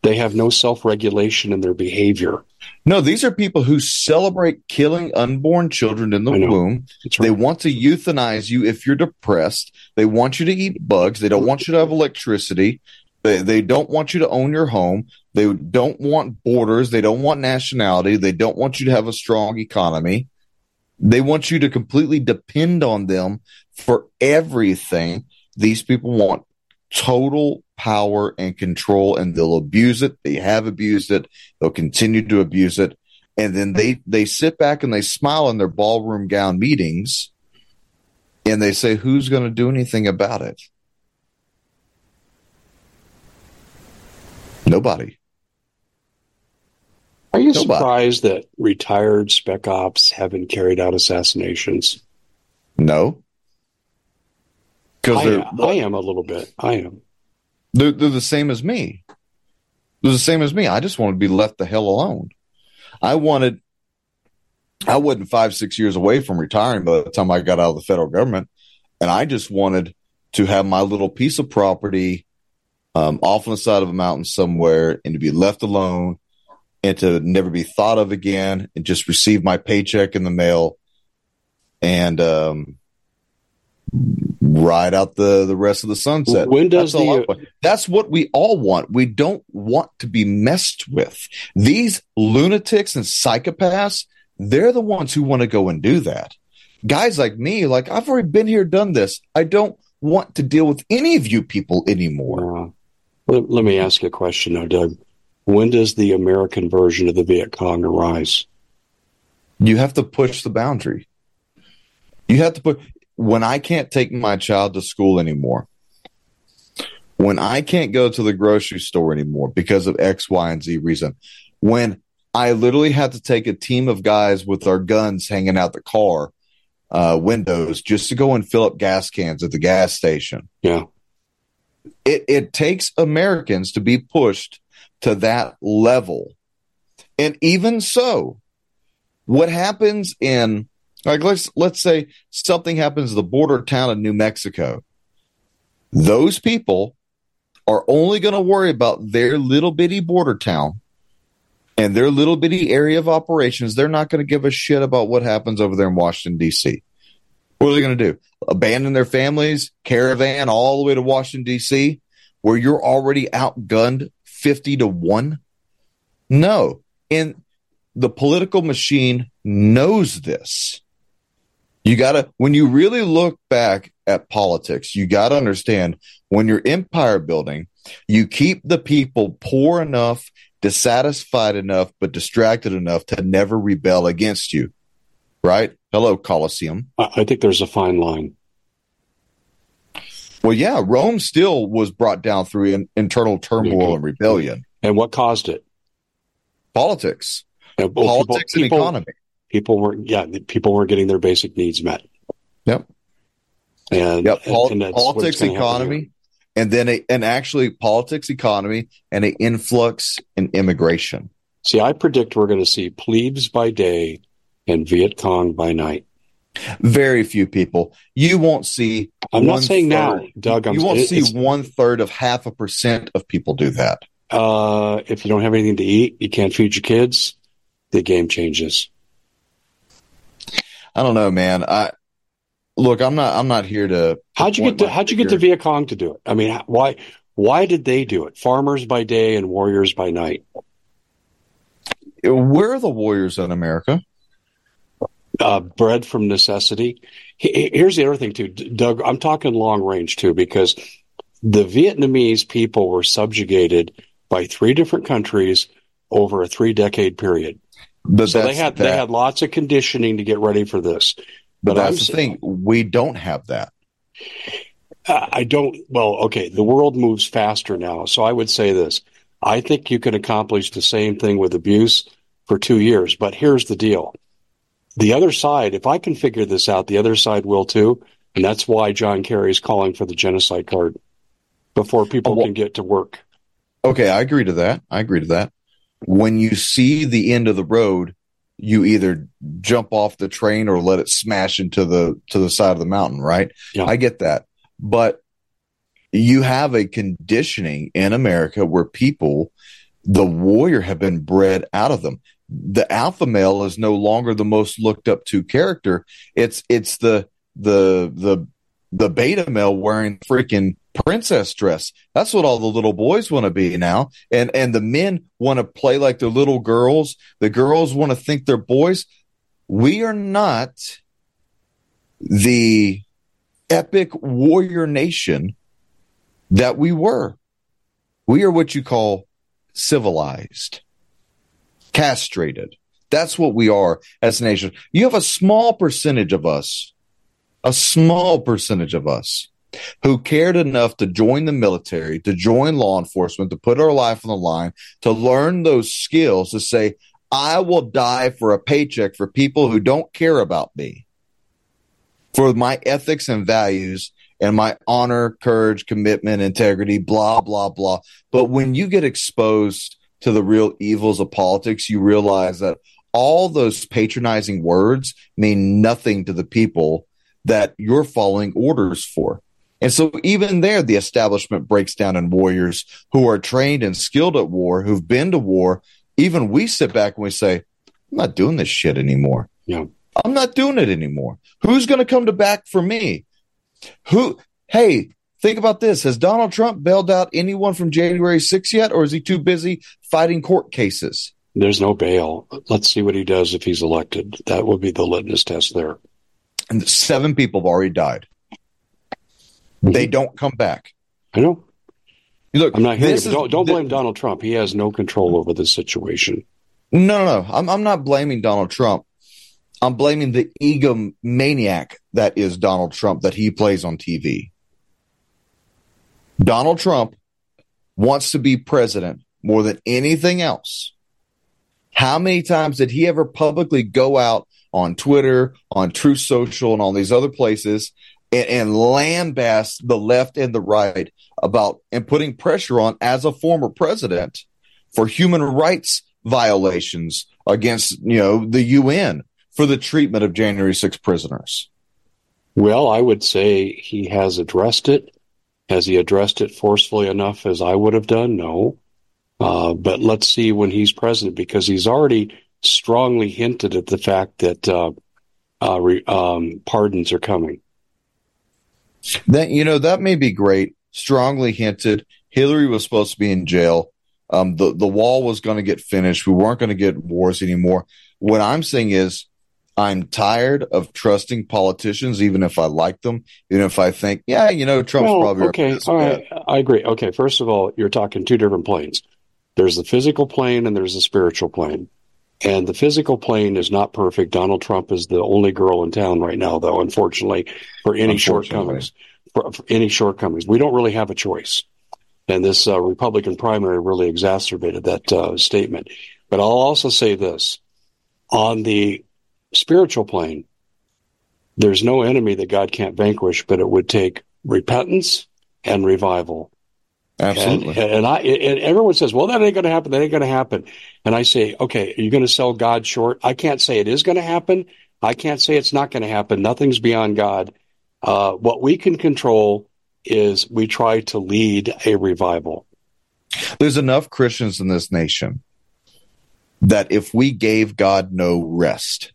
They have no self-regulation in their behavior. No, these are people who celebrate killing unborn children in the womb. Right. They want to euthanize you if you're depressed. They want you to eat bugs. They don't want you to have electricity. They don't want you to own your home. They don't want borders. They don't want nationality. They don't want you to have a strong economy. They want you to completely depend on them for everything. These people want total power and control, and they'll abuse it. They have abused it. They'll continue to abuse it. And then they sit back and they smile in their ballroom gown meetings, and they say, who's going to do anything about it? Nobody. Are you surprised that retired spec ops haven't carried out assassinations? No. I am a little bit. I am. They're the same as me. They're the same as me. I just want to be left the hell alone. I wasn't 5-6 years away from retiring by the time I got out of the federal government, and I just wanted to have my little piece of property off on the side of a mountain somewhere, and to be left alone, and to never be thought of again, and just receive my paycheck in the mail, and ride out the rest of the sunset. That's what we all want. We don't want to be messed with. These lunatics and psychopaths, they're the ones who want to go and do that. Guys like me, like, I've already been here, done this. I don't want to deal with any of you people anymore. Let me ask you a question, though, Doug. When does the American version of the Viet Cong arise? You have to push the boundary. You have to put, when I can't take my child to school anymore, when I can't go to the grocery store anymore because of X, Y, and Z reason, when I literally had to take a team of guys with our guns hanging out the car windows just to go and fill up gas cans at the gas station. Yeah. It takes Americans to be pushed to that level. And even so, what happens in, like, let's say something happens to the border town of New Mexico. Those people are only going to worry about their little bitty border town and their little bitty area of operations. They're not going to give a shit about what happens over there in Washington, D.C. What are they going to do? Abandon their families, caravan all the way to Washington, D.C., where you're already outgunned 50-1? No. And the political machine knows this. You got to, when you really look back at politics, you got to understand, when you're empire building, you keep the people poor enough, dissatisfied enough, but distracted enough to never rebel against you, right? Hello, Colosseum. I think there's a fine line. Well, yeah, Rome still was brought down through internal turmoil and rebellion. And what caused it? Politics. Yeah, well, politics and economy. People weren't getting their basic needs met. Yep. And politics, economy. And then actually politics, economy, and an influx in immigration. See, I predict we're going to see plebes by day and Viet Cong by night. Very few people. You won't see. I'm not saying now, Doug. You won't see 1/3 of 0.5% of people do that. If you don't have anything to eat, you can't feed your kids. The game changes. I don't know, man. Look, I'm not here to. How'd you get the Viet Cong to do it? I mean, why did they do it? Farmers by day and warriors by night. We're the warriors in America. Bred from necessity. Here's the other thing too, Doug. I'm talking long range too, because the Vietnamese people were subjugated by 3 different countries over a 3-decade period. But so they had lots of conditioning to get ready for this. But that's the thing. We don't have that. The world moves faster now. So I would say this. I think you can accomplish the same thing with abuse for 2 years. But here's the deal. The other side, if I can figure this out, the other side will too. And that's why John Kerry is calling for the genocide card before people can get to work. Okay, I agree to that. When you see the end of the road, you either jump off the train or let it smash into the side of the mountain, right? Yeah. I get that. But you have a conditioning in America where people, the warrior, have been bred out of them. The alpha male is no longer the most looked up to character. It's the beta male wearing freaking princess dress. That's what all the little boys want to be now. And the men want to play like they're little girls. The girls want to think they're boys. We are not the epic warrior nation that we were. We are what you call civilized, castrated. That's what we are as a nation. You have a small percentage of us, who cared enough to join the military, to join law enforcement, to put our life on the line, to learn those skills, to say, I will die for a paycheck for people who don't care about me, for my ethics and values and my honor, courage, commitment, integrity, blah, blah, blah. But when you get exposed to the real evils of politics, you realize that all those patronizing words mean nothing to the people that you're following orders for. And so even there, the establishment breaks down in warriors who are trained and skilled at war, who've been to war. Even we sit back and we say, I'm not doing this shit anymore. Yeah. I'm not doing it anymore. Who's going to come to back for me? Hey, think about this. Has Donald Trump bailed out anyone from January 6th yet, or is he too busy fighting court cases? There's no bail. Let's see what he does if he's elected. That will be the litmus test there. And 7 people have already died. Mm-hmm. They don't come back. I know. Look, I'm not here. Don't blame Donald Trump. He has no control over the situation. No. I'm not blaming Donald Trump. I'm blaming the egomaniac that is Donald Trump that he plays on TV. Donald Trump wants to be president more than anything else. How many times did he ever publicly go out on Twitter, on Truth Social, and all these other places and lambast the left and the right about and putting pressure on as a former president for human rights violations against, the UN for the treatment of January 6th prisoners? Well, I would say he has addressed it. Has he addressed it forcefully enough as I would have done? No. But let's see when he's president, because he's already strongly hinted at the fact that pardons are coming. That, that may be great. Strongly hinted. Hillary was supposed to be in jail. The wall was going to get finished. We weren't going to get wars anymore. What I'm saying is, I'm tired of trusting politicians, even if I like them, even if I think, Trump's probably okay. All right. I agree. Okay, first of all, you're talking two different planes. There's the physical plane and there's the spiritual plane. And the physical plane is not perfect. Donald Trump is the only girl in town right now, though, unfortunately, for any shortcomings. For any shortcomings, we don't really have a choice. And this Republican primary really exacerbated that statement. But I'll also say this on the spiritual plane, there's no enemy that God can't vanquish, but it would take repentance and revival. Absolutely. And everyone says, well, that ain't going to happen. And I say, okay, are you going to sell God short? I can't say it is going to happen. I can't say it's not going to happen. Nothing's beyond God. What we can control is we try to lead a revival. There's enough Christians in this nation that if we gave God no rest,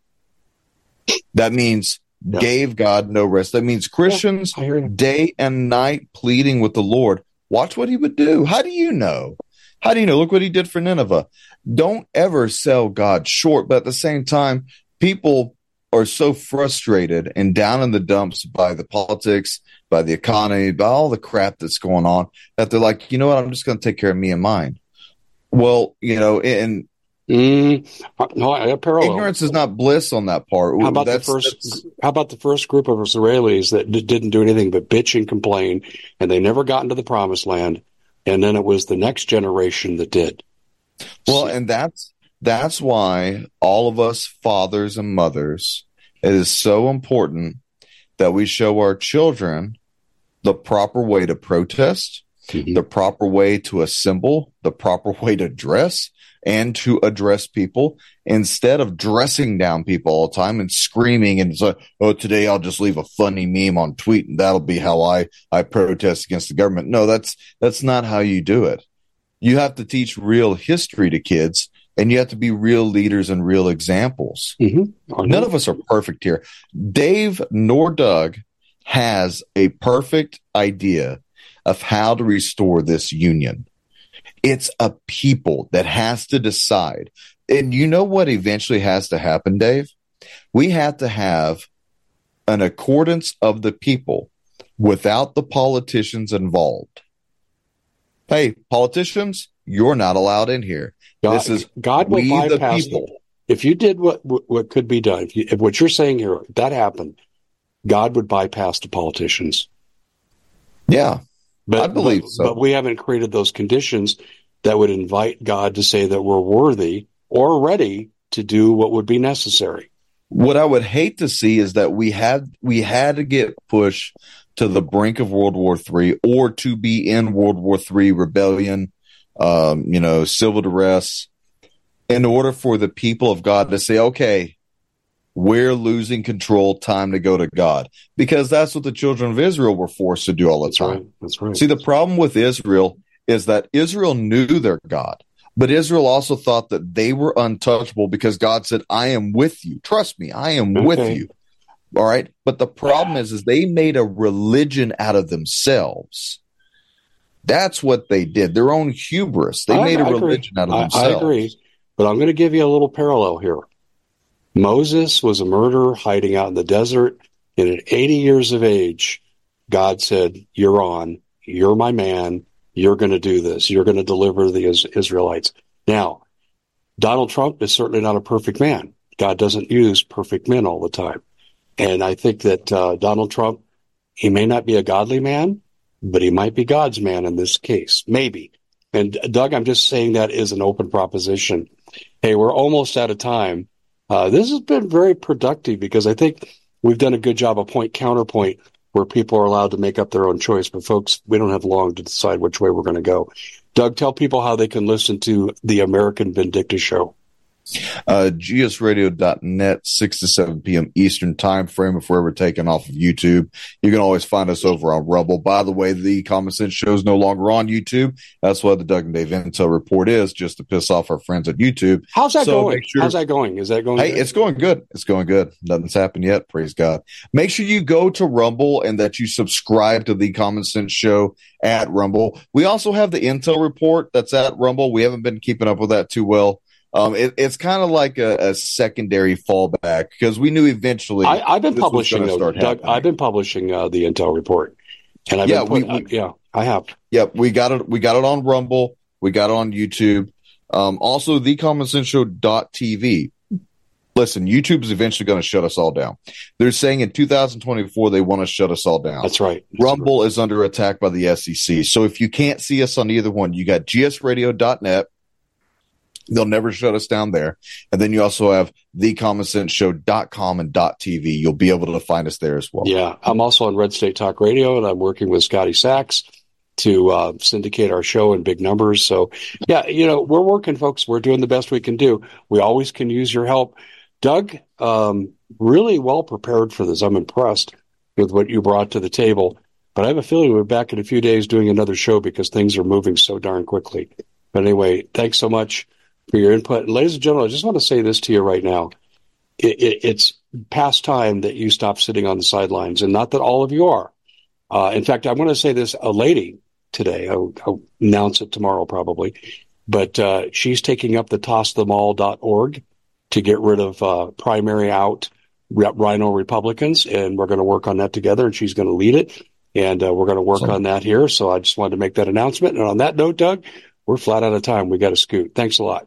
that means gave God no rest. That means Christians day and night pleading with the Lord. Watch what he would do. How do you know? Look what he did for Nineveh. Don't ever sell God short. But at the same time, people are so frustrated and down in the dumps by the politics, by the economy, by all the crap that's going on, that they're like, you know what? I'm just going to take care of me and mine. Well, ignorance is not bliss on that part. How about the first group of Israelis that didn't do anything but bitch and complain, and they never got into the promised land, and then it was the next generation that did. Well, and that's why all of us fathers and mothers, it is so important that we show our children the proper way to protest, the proper way to assemble, the proper way to dress, and to address people instead of dressing down people all the time and screaming and say, oh, today I'll just leave a funny meme on tweet and that'll be how I protest against the government. No, that's not how you do it. You have to teach real history to kids, and you have to be real leaders and real examples. Mm-hmm. None of us are perfect here. Dave nor Doug has a perfect idea of how to restore this union. It's a people that has to decide. And you know what eventually has to happen, Dave? We have to have an accordance of the people without the politicians involved. Hey, politicians, you're not allowed in here. God will bypass the people. If you did what could be done, if what you're saying here, that happened, God would bypass the politicians. Yeah, I believe so. But we haven't created those conditions that would invite God to say that we're worthy or ready to do what would be necessary. What I would hate to see is that we had to get pushed to the brink of World War III or to be in World War III rebellion, civil unrest, in order for the people of God to say, okay, we're losing control, time to go to God. Because that's what the children of Israel were forced to do all the time. Right. That's right. See, the problem with Israel is that Israel knew their God, but Israel also thought that they were untouchable because God said, I am with you. Trust me, I am with you. All right? But the problem is they made a religion out of themselves. That's what they did, their own hubris. They made a religion out of themselves. I agree. But I'm going to give you a little parallel here. Moses was a murderer hiding out in the desert, and at 80 years of age, God said, you're on, you're my man, you're going to do this, you're going to deliver the Israelites. Now, Donald Trump is certainly not a perfect man. God doesn't use perfect men all the time. And I think that Donald Trump, he may not be a godly man, but he might be God's man in this case, maybe. And Doug, I'm just saying that is an open proposition. Hey, we're almost out of time. This has been very productive because I think we've done a good job of point-counterpoint where people are allowed to make up their own choice. But, folks, we don't have long to decide which way we're going to go. Doug, tell people how they can listen to the American Vindicta Show. GSradio.net, 6 to 7 p.m. Eastern time frame. If we're ever taken off of YouTube, you can always find us over on Rumble. By the way, the Common Sense Show is no longer on YouTube. That's why the Doug and Dave Intel Report is, just to piss off our friends at YouTube. How's that going? How's that going? Is that going? Hey, it's going good. It's going good. Nothing's happened yet. Praise God. Make sure you go to Rumble and that you subscribe to the Common Sense Show at Rumble. We also have the Intel Report that's at Rumble. We haven't been keeping up with that too well. It's kind of like a secondary fallback because we knew eventually. I've been publishing, Doug. I've been publishing the Intel Report, and I've I have. Yep, yeah, we got it on Rumble. We got it on YouTube. Also, thecommonsenseshow.tv. Listen, YouTube is eventually going to shut us all down. They're saying in 2024 they want to shut us all down. That's right. Rumble is under attack by the SEC. So if you can't see us on either one, you got gsradio.net. They'll never shut us down there. And then you also have thecommonsenseshow.com and .tv. You'll be able to find us there as well. Yeah, I'm also on Red State Talk Radio, and I'm working with Scotty Sachs to syndicate our show in big numbers. So, yeah, we're working, folks. We're doing the best we can do. We always can use your help. Doug, really well prepared for this. I'm impressed with what you brought to the table. But I have a feeling we're back in a few days doing another show because things are moving so darn quickly. But anyway, thanks so much for your input. And ladies and gentlemen, I just want to say this to you right now. It's past time that you stop sitting on the sidelines, and not that all of you are. In fact, I want to say this, a lady today, I'll announce it tomorrow probably, but she's taking up the tossthemall.org to get rid of primary out rhino Republicans, and we're going to work on that together, and she's going to lead it, and we're going to work on that here. So I just wanted to make that announcement. And on that note, Doug, we're flat out of time. We got to scoot. Thanks a lot.